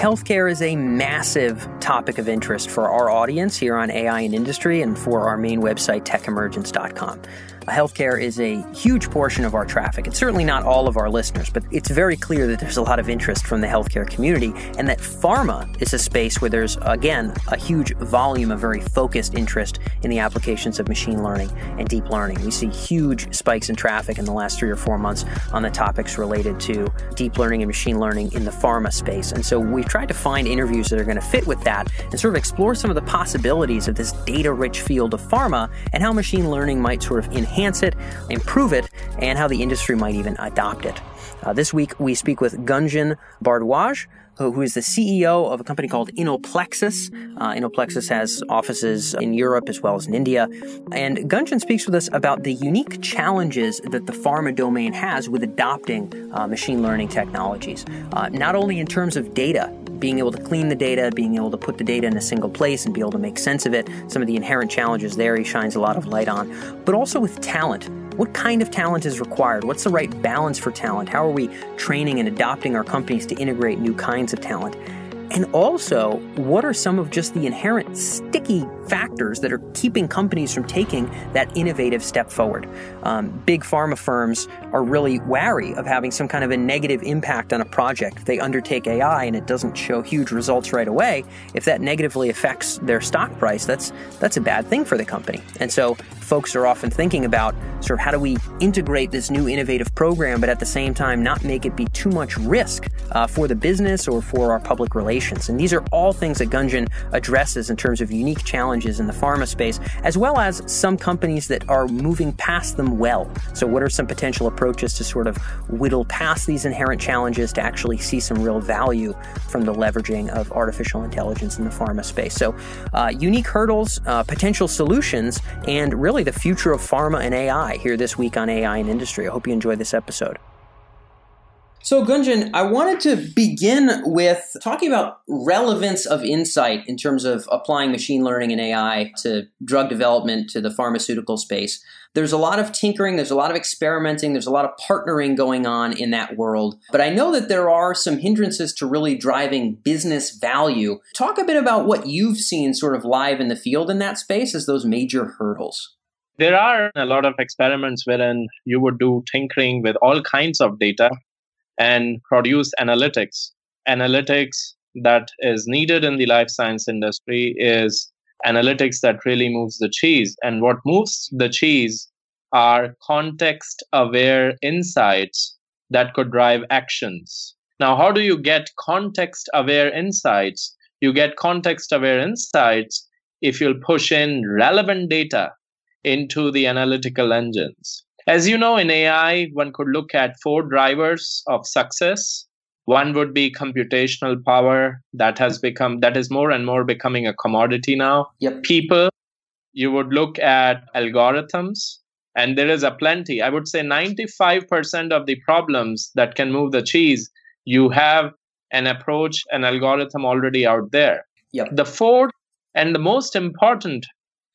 Healthcare is a massive topic of interest for our audience here on AI and Industry and for our main website, TechEmergence.com. Healthcare is a huge portion of our traffic. It's certainly not all of our listeners, but it's very clear that there's a lot of interest from the healthcare community and that pharma is a space where there's, again, a huge volume of very focused interest in the applications of machine learning and deep learning. We see huge spikes in traffic in the last 3 or 4 months on the topics related to deep learning and machine learning in the pharma space. And so we've tried to find interviews that are going to fit with that and sort of explore some of the possibilities of this data-rich field of pharma and how machine learning might sort of enhance it, improve it, and how the industry might even adopt it. This week, we speak with Gunjan Bhardwaj, who is the CEO of a company called InnoPlexus. InnoPlexus has offices in Europe as well as in India. And Gunjan speaks with us about the unique challenges that the pharma domain has with adopting machine learning technologies, not only in terms of data, being able to clean the data, being able to put the data in a single place and be able to make sense of it, some of the inherent challenges there he shines a lot of light on, but also with talent. What kind of talent is required? What's the right balance for talent? How are we training and adopting our companies to integrate new kinds of talent? And also, what are some of just the inherent sticky factors that are keeping companies from taking that innovative step forward? Big pharma firms are really wary of having some kind of a negative impact on a project. If they undertake AI and it doesn't show huge results right away, if that negatively affects their stock price, that's a bad thing for the company. And so folks are often thinking about sort of how do we integrate this new innovative program, but at the same time not make it be too much risk for the business or for our public relations. And these are all things that Gunjan addresses in terms of unique challenges in the pharma space, as well as some companies that are moving past them well. So what are some potential approaches to sort of whittle past these inherent challenges to actually see some real value from the leveraging of artificial intelligence in the pharma space? So unique hurdles, potential solutions, and really the future of pharma and AI here this week on AI and Industry. I hope you enjoy this episode. So Gunjan, I wanted to begin with talking about relevance of insight in terms of applying machine learning and AI to drug development, to the pharmaceutical space. There's a lot of tinkering, there's a lot of experimenting, there's a lot of partnering going on in that world. But I know that there are some hindrances to really driving business value. Talk a bit about what you've seen sort of live in the field in that space as those major hurdles. There are a lot of experiments wherein you would do tinkering with all kinds of data and produce analytics. Analytics that is needed in the life science industry is analytics that really moves the cheese. And what moves the cheese are context-aware insights that could drive actions. Now, how do you get context-aware insights? You get context-aware insights if you'll push in relevant data into the analytical engines. As you know, in AI, one could look at 4 drivers of success. One would be computational power that is more and more becoming a commodity now. Yep. People, you would look at algorithms, and there is a plenty. I would say 95% of the problems that can move the cheese, you have an approach, an algorithm already out there. Yep. The fourth and the most important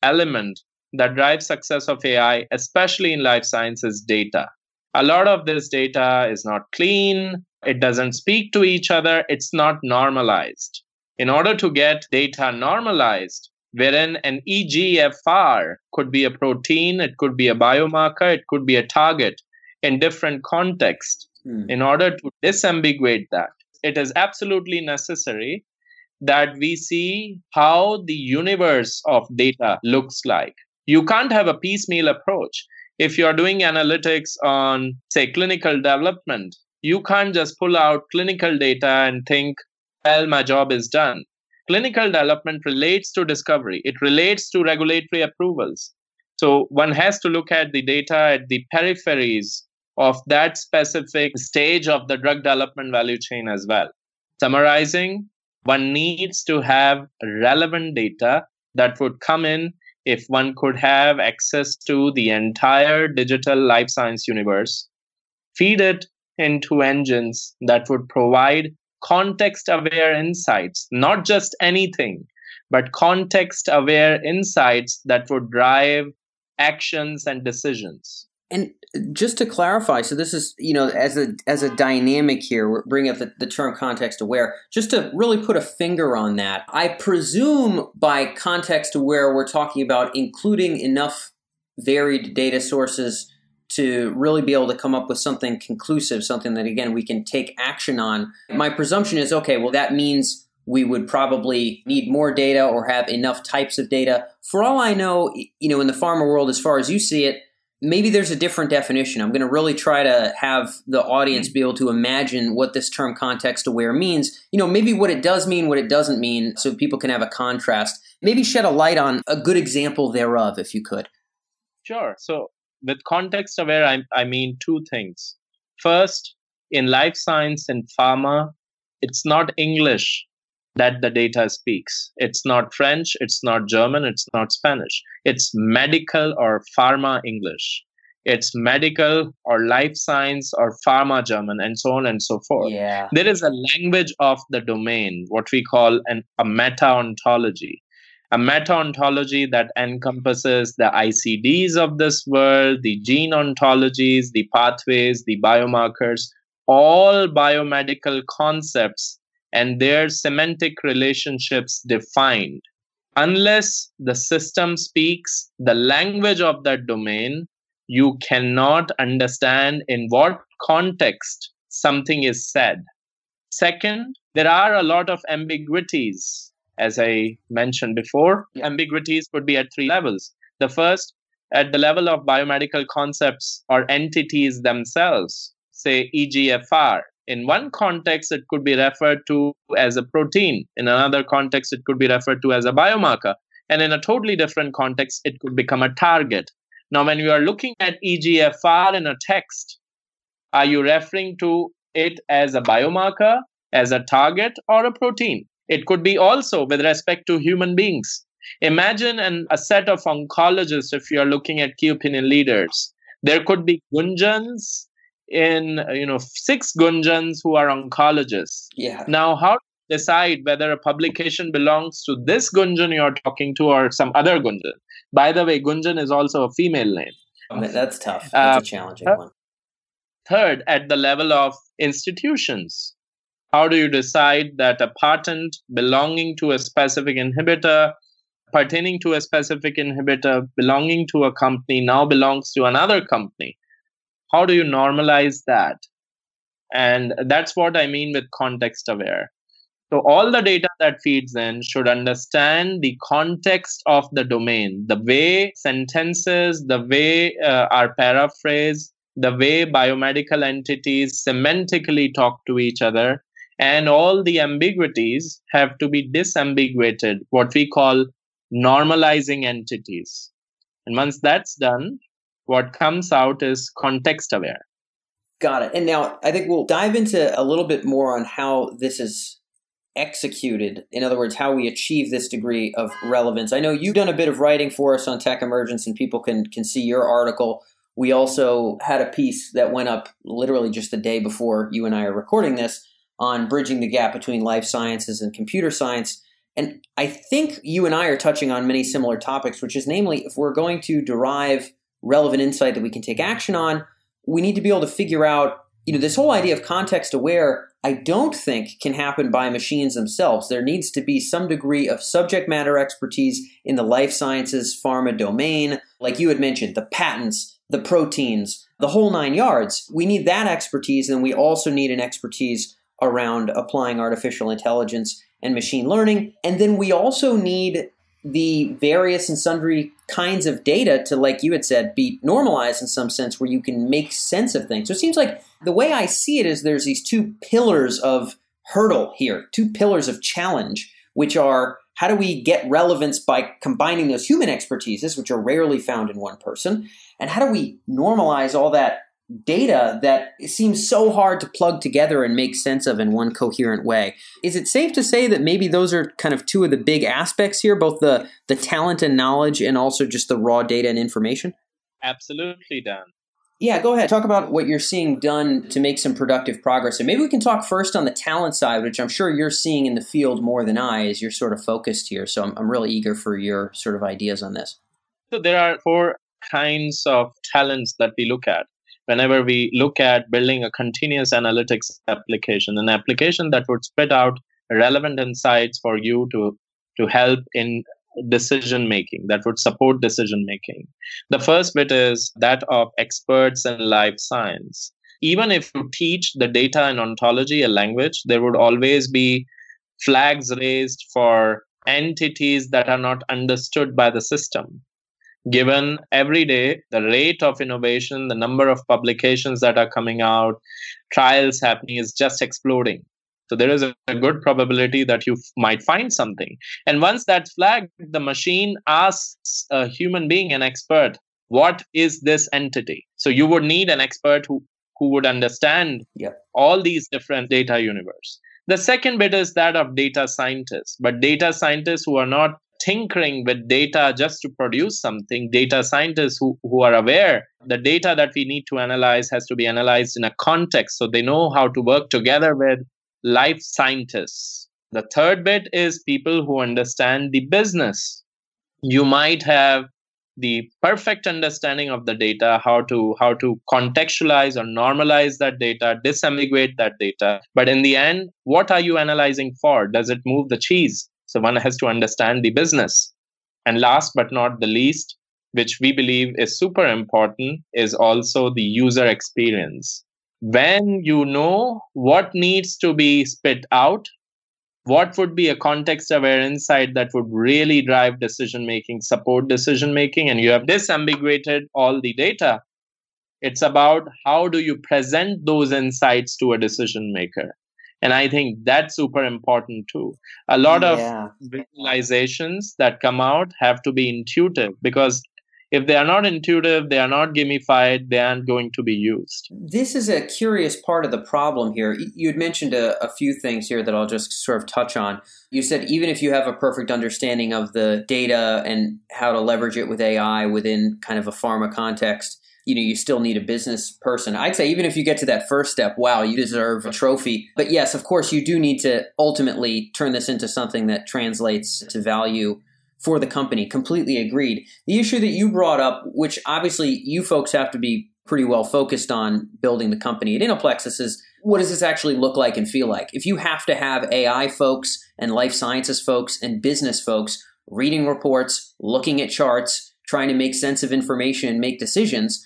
element that drives success of AI, especially in life sciences, data. A lot of this data is not clean. It doesn't speak to each other. It's not normalized. In order to get data normalized, wherein an EGFR could be a protein, it could be a biomarker, it could be a target in different contexts. In order to disambiguate that, it is absolutely necessary that we see how the universe of data looks like. You can't have a piecemeal approach. If you're doing analytics on, say, clinical development, you can't just pull out clinical data and think, well, my job is done. Clinical development relates to discovery. It relates to regulatory approvals. So one has to look at the data at the peripheries of that specific stage of the drug development value chain as well. Summarizing, one needs to have relevant data that would come in if one could have access to the entire digital life science universe, feed it into engines that would provide context-aware insights, not just anything, but context-aware insights that would drive actions and decisions. And just to clarify, so this is, you know, as a dynamic here, we're bringing up the term context aware, just to really put a finger on that. I presume by context aware, we're talking about including enough varied data sources to really be able to come up with something conclusive, something that, again, we can take action on. My presumption is, okay, well, that means we would probably need more data or have enough types of data. For all I know, you know, in the pharma world, as far as you see it, maybe there's a different definition. I'm going to really try to have the audience be able to imagine what this term context aware means, you know, maybe what it does mean, what it doesn't mean, so people can have a contrast. Maybe shed a light on a good example thereof, if you could. Sure. So with context aware, I mean two things. First, in life science and pharma, it's not English that the data speaks. It's not French, it's not German, it's not Spanish. It's medical or pharma English. It's medical or life science or pharma German, and so on and so forth. Yeah. There is a language of the domain, what we call a meta-ontology. A meta-ontology that encompasses the ICDs of this world, the gene ontologies, the pathways, the biomarkers, all biomedical concepts and their semantic relationships defined. Unless the system speaks the language of that domain, you cannot understand in what context something is said. Second, there are a lot of ambiguities. As I mentioned before, ambiguities could be at three levels. The first, at the level of biomedical concepts or entities themselves, say EGFR. In one context, it could be referred to as a protein. In another context, it could be referred to as a biomarker. And in a totally different context, it could become a target. Now, when you are looking at EGFR in a text, are you referring to it as a biomarker, as a target, or a protein? It could be also with respect to human beings. Imagine a set of oncologists, if you are looking at key opinion leaders. There could be Gunjans, in, you know, 6 Gunjans who are oncologists. Yeah. Now, how do you decide whether a publication belongs to this Gunjan you're talking to or some other Gunjan? By the way, Gunjan is also a female name. That's tough. That's a challenging one. Third, at the level of institutions, how do you decide that a patent belonging to a specific inhibitor, pertaining to a specific inhibitor, belonging to a company, now belongs to another company? How do you normalize that? And that's what I mean with context aware. So all the data that feeds in should understand the context of the domain, the way sentences, the way are paraphrased, the way biomedical entities semantically talk to each other, and all the ambiguities have to be disambiguated, what we call normalizing entities. And once that's done, what comes out is context aware. Got it. And now I think we'll dive into a little bit more on how this is executed. In other words, how we achieve this degree of relevance. I know you've done a bit of writing for us on Tech Emergence, and people can see your article. We also had a piece that went up literally just the day before you and I are recording this on bridging the gap between life sciences and computer science. And I think you and I are touching on many similar topics, which is namely, if we're going to derive relevant insight that we can take action on, we need to be able to figure out, you know, this whole idea of context aware, I don't think can happen by machines themselves. There needs to be some degree of subject matter expertise in the life sciences, pharma domain, like you had mentioned, the patents, the proteins, the whole 9 yards. We need that expertise, and we also need an expertise around applying artificial intelligence and machine learning. And then we also need the various and sundry kinds of data to, like you had said, be normalized in some sense where you can make sense of things. So it seems like the way I see it is there's these two pillars of hurdle here, two pillars of challenge, which are how do we get relevance by combining those human expertises, which are rarely found in one person, and how do we normalize all that data that seems so hard to plug together and make sense of in one coherent way. Is it safe to say that maybe those are kind of two of the big aspects here, both the talent and knowledge and also just the raw data and information? Absolutely, Dan. Yeah, go ahead. Talk about what you're seeing done to make some productive progress. And maybe we can talk first on the talent side, which I'm sure you're seeing in the field more than I, as you're sort of focused here. So I'm really eager for your sort of ideas on this. So there are 4 kinds of talents that we look at. Whenever we look at building a continuous analytics application, an application that would spit out relevant insights for you to help in decision making, that would support decision making. The first bit is that of experts in life science. Even if you teach the data and ontology a language, there would always be flags raised for entities that are not understood by the system. Given every day, the rate of innovation, the number of publications that are coming out, trials happening is just exploding. So there is a good probability that you might find something. And once that's flagged, the machine asks a human being, an expert, what is this entity? So you would need an expert who would understand all these different data universe. The second bit is that of data scientists, but data scientists who are not tinkering with data just to produce something, data scientists who are aware the data that we need to analyze has to be analyzed in a context, so they know how to work together with life scientists. The third bit is people who understand the business. You might have the perfect understanding of the data, how to contextualize or normalize that data, disambiguate that data. But in the end, what are you analyzing for? Does it move the cheese? So one has to understand the business. And last but not the least, which we believe is super important, is also the user experience. When you know what needs to be spit out, what would be a context-aware insight that would really drive decision-making, support decision-making, and you have disambiguated all the data, it's about how do you present those insights to a decision-maker. And I think that's super important too. A lot of visualizations that come out have to be intuitive, because if they are not intuitive, they are not gamified, they aren't going to be used. This is a curious part of the problem here. You had mentioned a few things here that I'll just sort of touch on. You said even if you have a perfect understanding of the data and how to leverage it with AI within kind of a pharma context, you still need a business person. I'd say even if you get to that first step, wow, you deserve a trophy. But yes, of course, you do need to ultimately turn this into something that translates to value for the company. Completely agreed. The issue that you brought up, which obviously you folks have to be pretty well focused on building the company at InnoPlexus, is what does this actually look like and feel like? If you have to have AI folks and life sciences folks and business folks reading reports, looking at charts, trying to make sense of information and make decisions,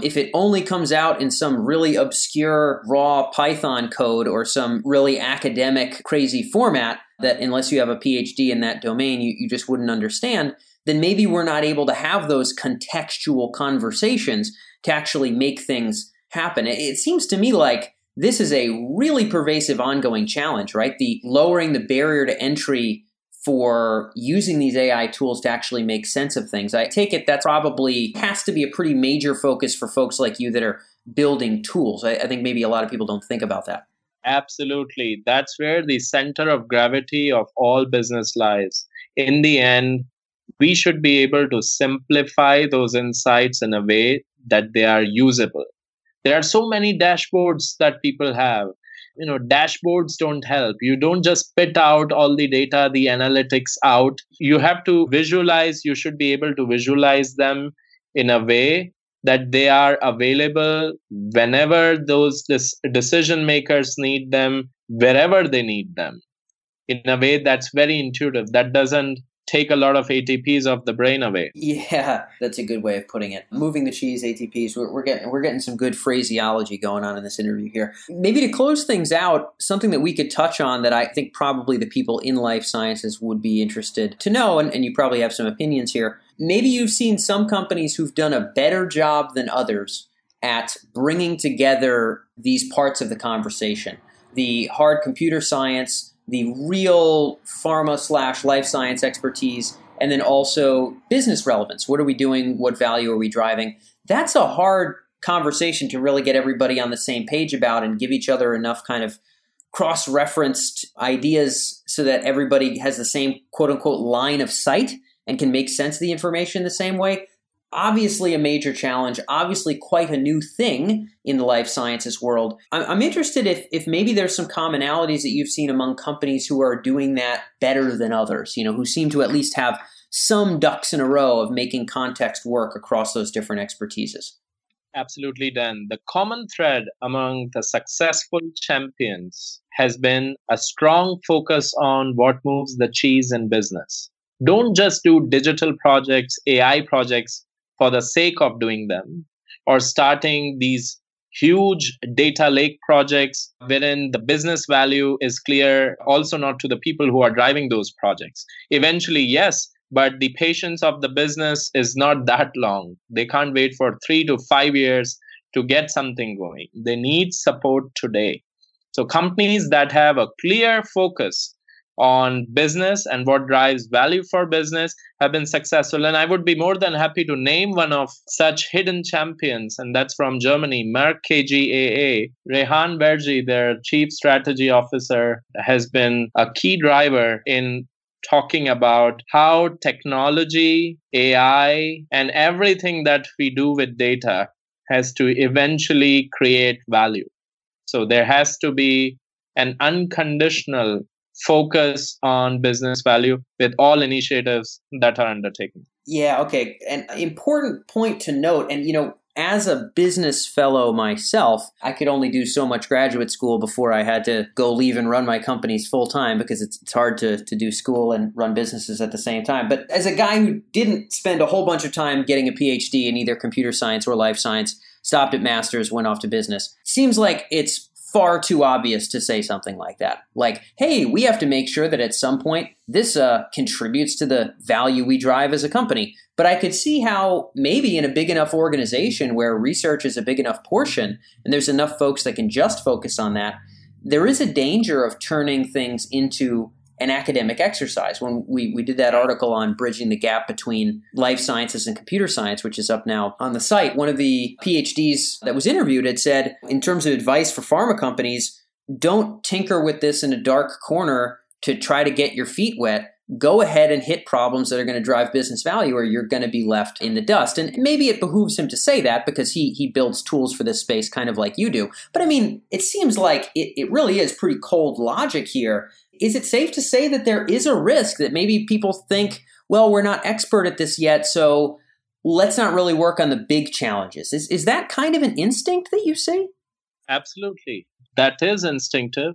if it only comes out in some really obscure raw Python code or some really academic crazy format that unless you have a PhD in that domain, you just wouldn't understand, then maybe we're not able to have those contextual conversations to actually make things happen. It seems to me like this is a really pervasive ongoing challenge, right? The lowering the barrier to entry for using these AI tools to actually make sense of things. I take it that probably has to be a pretty major focus for folks like you that are building tools. I think maybe a lot of people don't think about that. Absolutely. That's where the center of gravity of all business lies. In the end, we should be able to simplify those insights in a way that they are usable. There are so many dashboards that people have. Dashboards don't help. You don't just spit out all the data, the analytics out. You have to visualize, you should be able to visualize them in a way that they are available whenever those decision makers need them, wherever they need them, in a way that's very intuitive. That doesn't take a lot of ATPs of the brain away. Yeah, that's a good way of putting it. Moving the cheese, ATPs, we're getting some good phraseology going on in this interview here. Maybe to close things out, something that we could touch on that I think probably the people in life sciences would be interested to know, and you probably have some opinions here. Maybe you've seen some companies who've done a better job than others at bringing together these parts of the conversation, the hard computer science, the real pharma/life science expertise, and then also business relevance. What are we doing? What value are we driving? That's a hard conversation to really get everybody on the same page about and give each other enough kind of cross-referenced ideas so that everybody has the same quote-unquote line of sight and can make sense of the information the same way. Obviously a major challenge, obviously quite a new thing in the life sciences world. I'm interested if maybe there's some commonalities that you've seen among companies who are doing that better than others, who seem to at least have some ducks in a row of making context work across those different expertises. Absolutely, Dan. The common thread among the successful champions has been a strong focus on what moves the cheese in business. Don't just do digital projects, AI projects for the sake of doing them, or starting these huge data lake projects wherein the business value is clear, also not to the people who are driving those projects. Eventually, yes, but the patience of the business is not that long. They can't wait for 3 to 5 years to get something going. They need support today. So companies that have a clear focus on business and what drives value for business have been successful. And I would be more than happy to name one of such hidden champions, and that's from Germany, Merck KGaA. Rehan Verge, their chief strategy officer, has been a key driver in talking about how technology, AI, and everything that we do with data has to eventually create value. So there has to be an unconditional focus on business value with all initiatives that are undertaken. Yeah, okay. An important point to note, and as a business fellow myself, I could only do so much graduate school before I had to go leave and run my companies full time, because it's hard to do school and run businesses at the same time. But as a guy who didn't spend a whole bunch of time getting a PhD in either computer science or life science, stopped at master's, went off to business, seems like it's far too obvious to say something like that. Like, hey, we have to make sure that at some point this contributes to the value we drive as a company. But I could see how maybe in a big enough organization where research is a big enough portion and there's enough folks that can just focus on that, there is a danger of turning things into an academic exercise. When we did that article on bridging the gap between life sciences and computer science, which is up now on the site, one of the PhDs that was interviewed had said, in terms of advice for pharma companies, don't tinker with this in a dark corner to try to get your feet wet. Go ahead and hit problems that are going to drive business value, or you're going to be left in the dust. And maybe it behooves him to say that because he builds tools for this space kind of like you do. But I mean, it seems like it really is pretty cold logic here. Is it safe to say that there is a risk that maybe people think, well, we're not expert at this yet, so let's not really work on the big challenges? Is that kind of an instinct that you see? Absolutely. That is instinctive.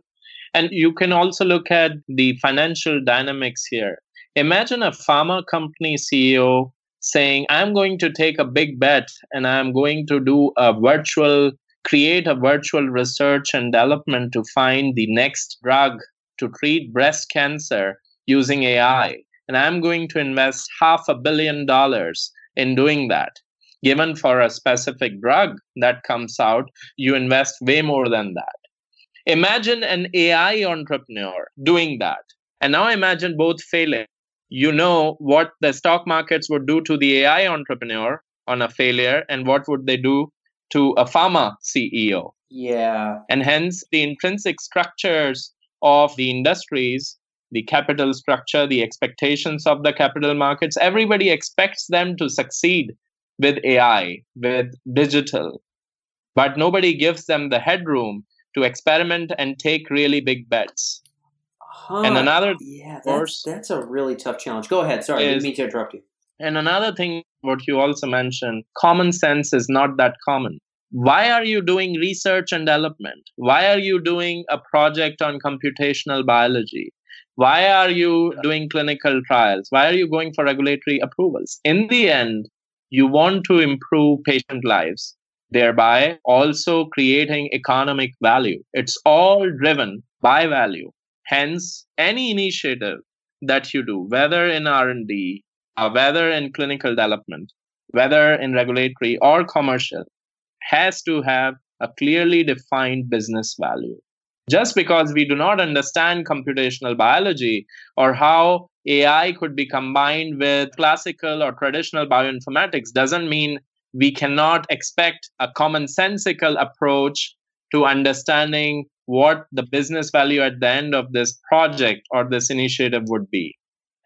And you can also look at the financial dynamics here. Imagine a pharma company CEO saying, I'm going to take a big bet and I'm going to do create a virtual research and development to find the next drug to treat breast cancer using AI. And I'm going to invest $500 million in doing that. Given for a specific drug that comes out, you invest way more than that. Imagine an AI entrepreneur doing that. And now imagine both failing. You know what the stock markets would do to the AI entrepreneur on a failure, and what would they do to a pharma CEO. Yeah. And hence the intrinsic structures of the industries, the capital structure, the expectations of the capital markets, everybody expects them to succeed with AI, with digital. But nobody gives them the headroom to experiment and take really big bets. And another, that's a really tough challenge. Go ahead. Sorry, I didn't mean to interrupt you. And another thing, what you also mentioned, common sense is not that common. Why are you doing research and development? Why are you doing a project on computational biology? Why are you doing clinical trials? Why are you going for regulatory approvals? In the end, you want to improve patient lives, thereby also creating economic value. It's all driven by value. Hence, any initiative that you do, whether in R&D, or whether in clinical development, whether in regulatory or commercial, has to have a clearly defined business value. Just because we do not understand computational biology or how AI could be combined with classical or traditional bioinformatics doesn't mean we cannot expect a commonsensical approach to understanding what the business value at the end of this project or this initiative would be,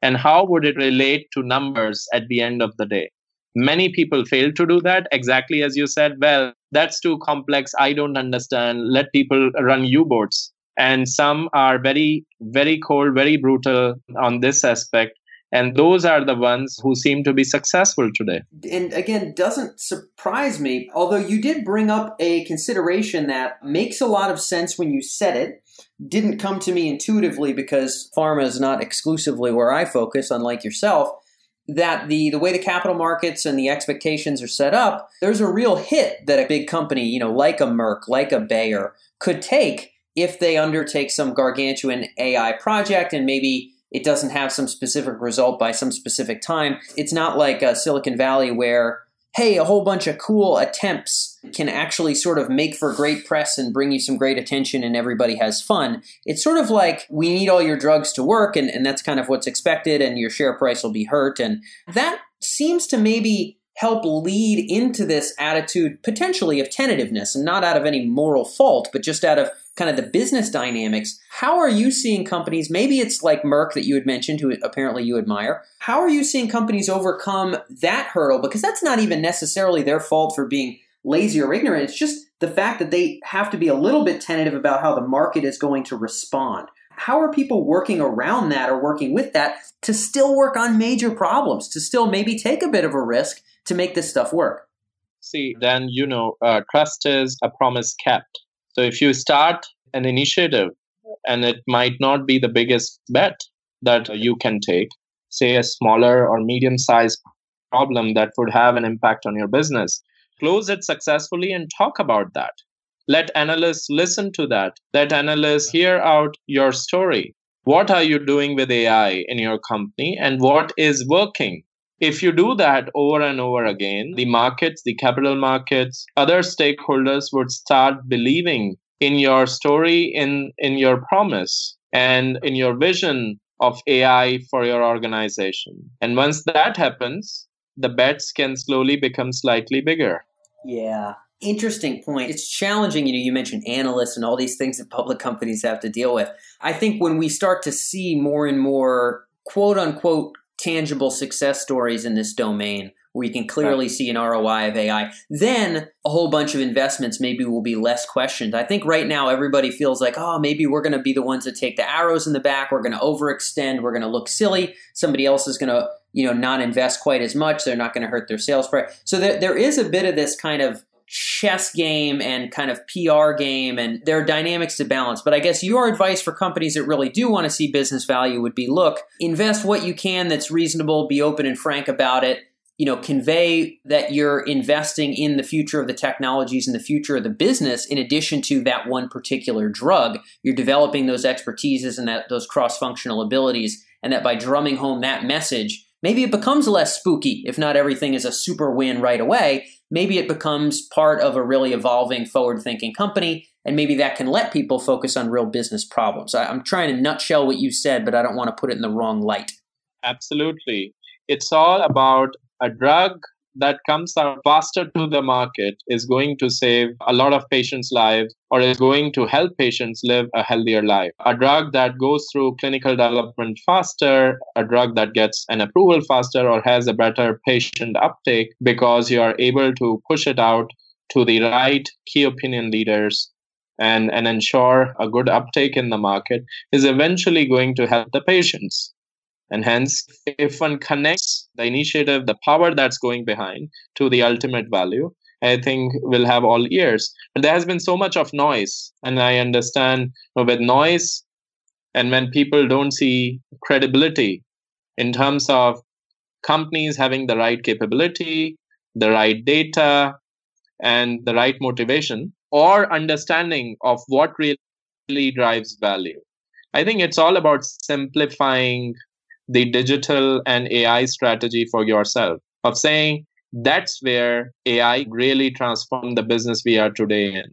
and how would it relate to numbers at the end of the day. Many people fail to do that, exactly as you said. Well, that's too complex. I don't understand. Let people run U-boats. And some are very, very cold, very brutal on this aspect. And those are the ones who seem to be successful today. And again, doesn't surprise me, although you did bring up a consideration that makes a lot of sense when you said it. Didn't come to me intuitively because pharma is not exclusively where I focus, unlike yourself, that the way the capital markets and the expectations are set up, there's a real hit that a big company, like a Merck, like a Bayer, could take if they undertake some gargantuan AI project and maybe it doesn't have some specific result by some specific time. It's not like Silicon Valley where, hey, a whole bunch of cool attempts can actually sort of make for great press and bring you some great attention and everybody has fun. It's sort of like we need all your drugs to work and that's kind of what's expected and your share price will be hurt. And that seems to maybe help lead into this attitude potentially of tentativeness, and not out of any moral fault, but just out of kind of the business dynamics. How are you seeing companies, maybe it's like Merck that you had mentioned, who apparently you admire, how are you seeing companies overcome that hurdle? Because that's not even necessarily their fault for being lazy or ignorant. It's just the fact that they have to be a little bit tentative about how the market is going to respond. How are people working around that or working with that to still work on major problems, to still maybe take a bit of a risk to make this stuff work? See, then, trust is a promise kept. So if you start an initiative and it might not be the biggest bet that you can take, say a smaller or medium-sized problem that would have an impact on your business, close it successfully and talk about that. Let analysts listen to that. Let analysts hear out your story. What are you doing with AI in your company and what is working? If you do that over and over again, the markets, the capital markets, other stakeholders would start believing in your story, in your promise, and in your vision of AI for your organization. And once that happens, the bets can slowly become slightly bigger. Yeah. Interesting point. It's challenging. You mentioned analysts and all these things that public companies have to deal with. I think when we start to see more and more quote unquote tangible success stories in this domain where you can clearly see an ROI of AI, then a whole bunch of investments maybe will be less questioned. I think right now everybody feels like, oh, maybe we're going to be the ones that take the arrows in the back. We're going to overextend. We're going to look silly. Somebody else is going to, not invest quite as much. They're not going to hurt their sales price. So there is a bit of this kind of chess game and kind of PR game, and there are dynamics to balance. But I guess your advice for companies that really do want to see business value would be, look, invest what you can that's reasonable, be open and frank about it, convey that you're investing in the future of the technologies and the future of the business in addition to that one particular drug. You're developing those expertises and those cross-functional abilities, and that by drumming home that message, maybe it becomes less spooky if not everything is a super win right away. Maybe it becomes part of a really evolving, forward-thinking company, and maybe that can let people focus on real business problems. I'm trying to nutshell what you said, but I don't want to put it in the wrong light. Absolutely. It's all about a drug that comes out faster to the market is going to save a lot of patients' lives or is going to help patients live a healthier life. A drug that goes through clinical development faster, a drug that gets an approval faster or has a better patient uptake because you are able to push it out to the right key opinion leaders and ensure a good uptake in the market is eventually going to help the patients. And hence, if one connects the initiative, the power that's going behind to the ultimate value, I think we'll have all ears. But there has been so much of noise. And I understand with noise and when people don't see credibility in terms of companies having the right capability, the right data, and the right motivation or understanding of what really drives value. I think it's all about simplifying the digital and AI strategy for yourself, of saying that's where AI really transformed the business we are today in.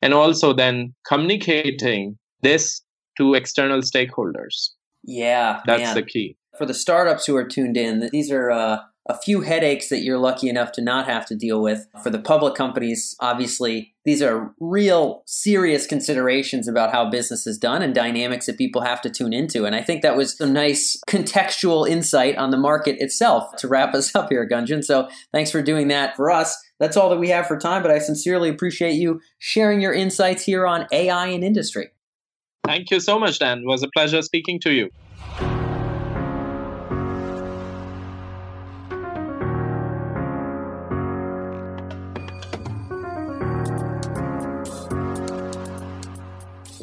And also then communicating this to external stakeholders. Yeah. That's the key. For the startups who are tuned in, these are a few headaches that you're lucky enough to not have to deal with. For the public companies, obviously, these are real serious considerations about how business is done and dynamics that people have to tune into. And I think that was some nice contextual insight on the market itself to wrap us up here, Gunjan. So thanks for doing that for us. That's all that we have for time, but I sincerely appreciate you sharing your insights here on AI and industry. Thank you so much, Dan. It was a pleasure speaking to you.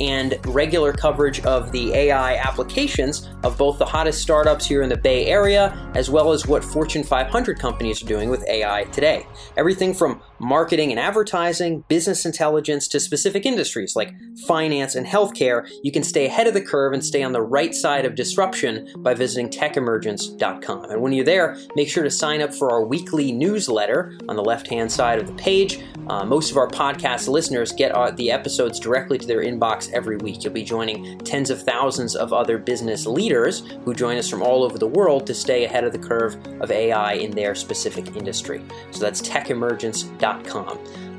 and regular coverage of the AI applications of both the hottest startups here in the Bay Area, as well as what Fortune 500 companies are doing with AI today. Everything from marketing and advertising, business intelligence, to specific industries like finance and healthcare. You can stay ahead of the curve and stay on the right side of disruption by visiting TechEmergence.com. And when you're there, make sure to sign up for our weekly newsletter on the left-hand side of the page. Most of our podcast listeners get the episodes directly to their inbox every week. You'll be joining tens of thousands of other business leaders who join us from all over the world to stay ahead of the curve of AI in their specific industry. So that's TechEmergence.com.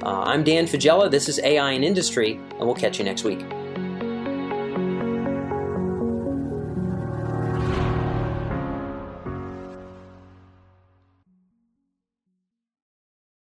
I'm Dan Figella. This is AI in Industry, and we'll catch you next week.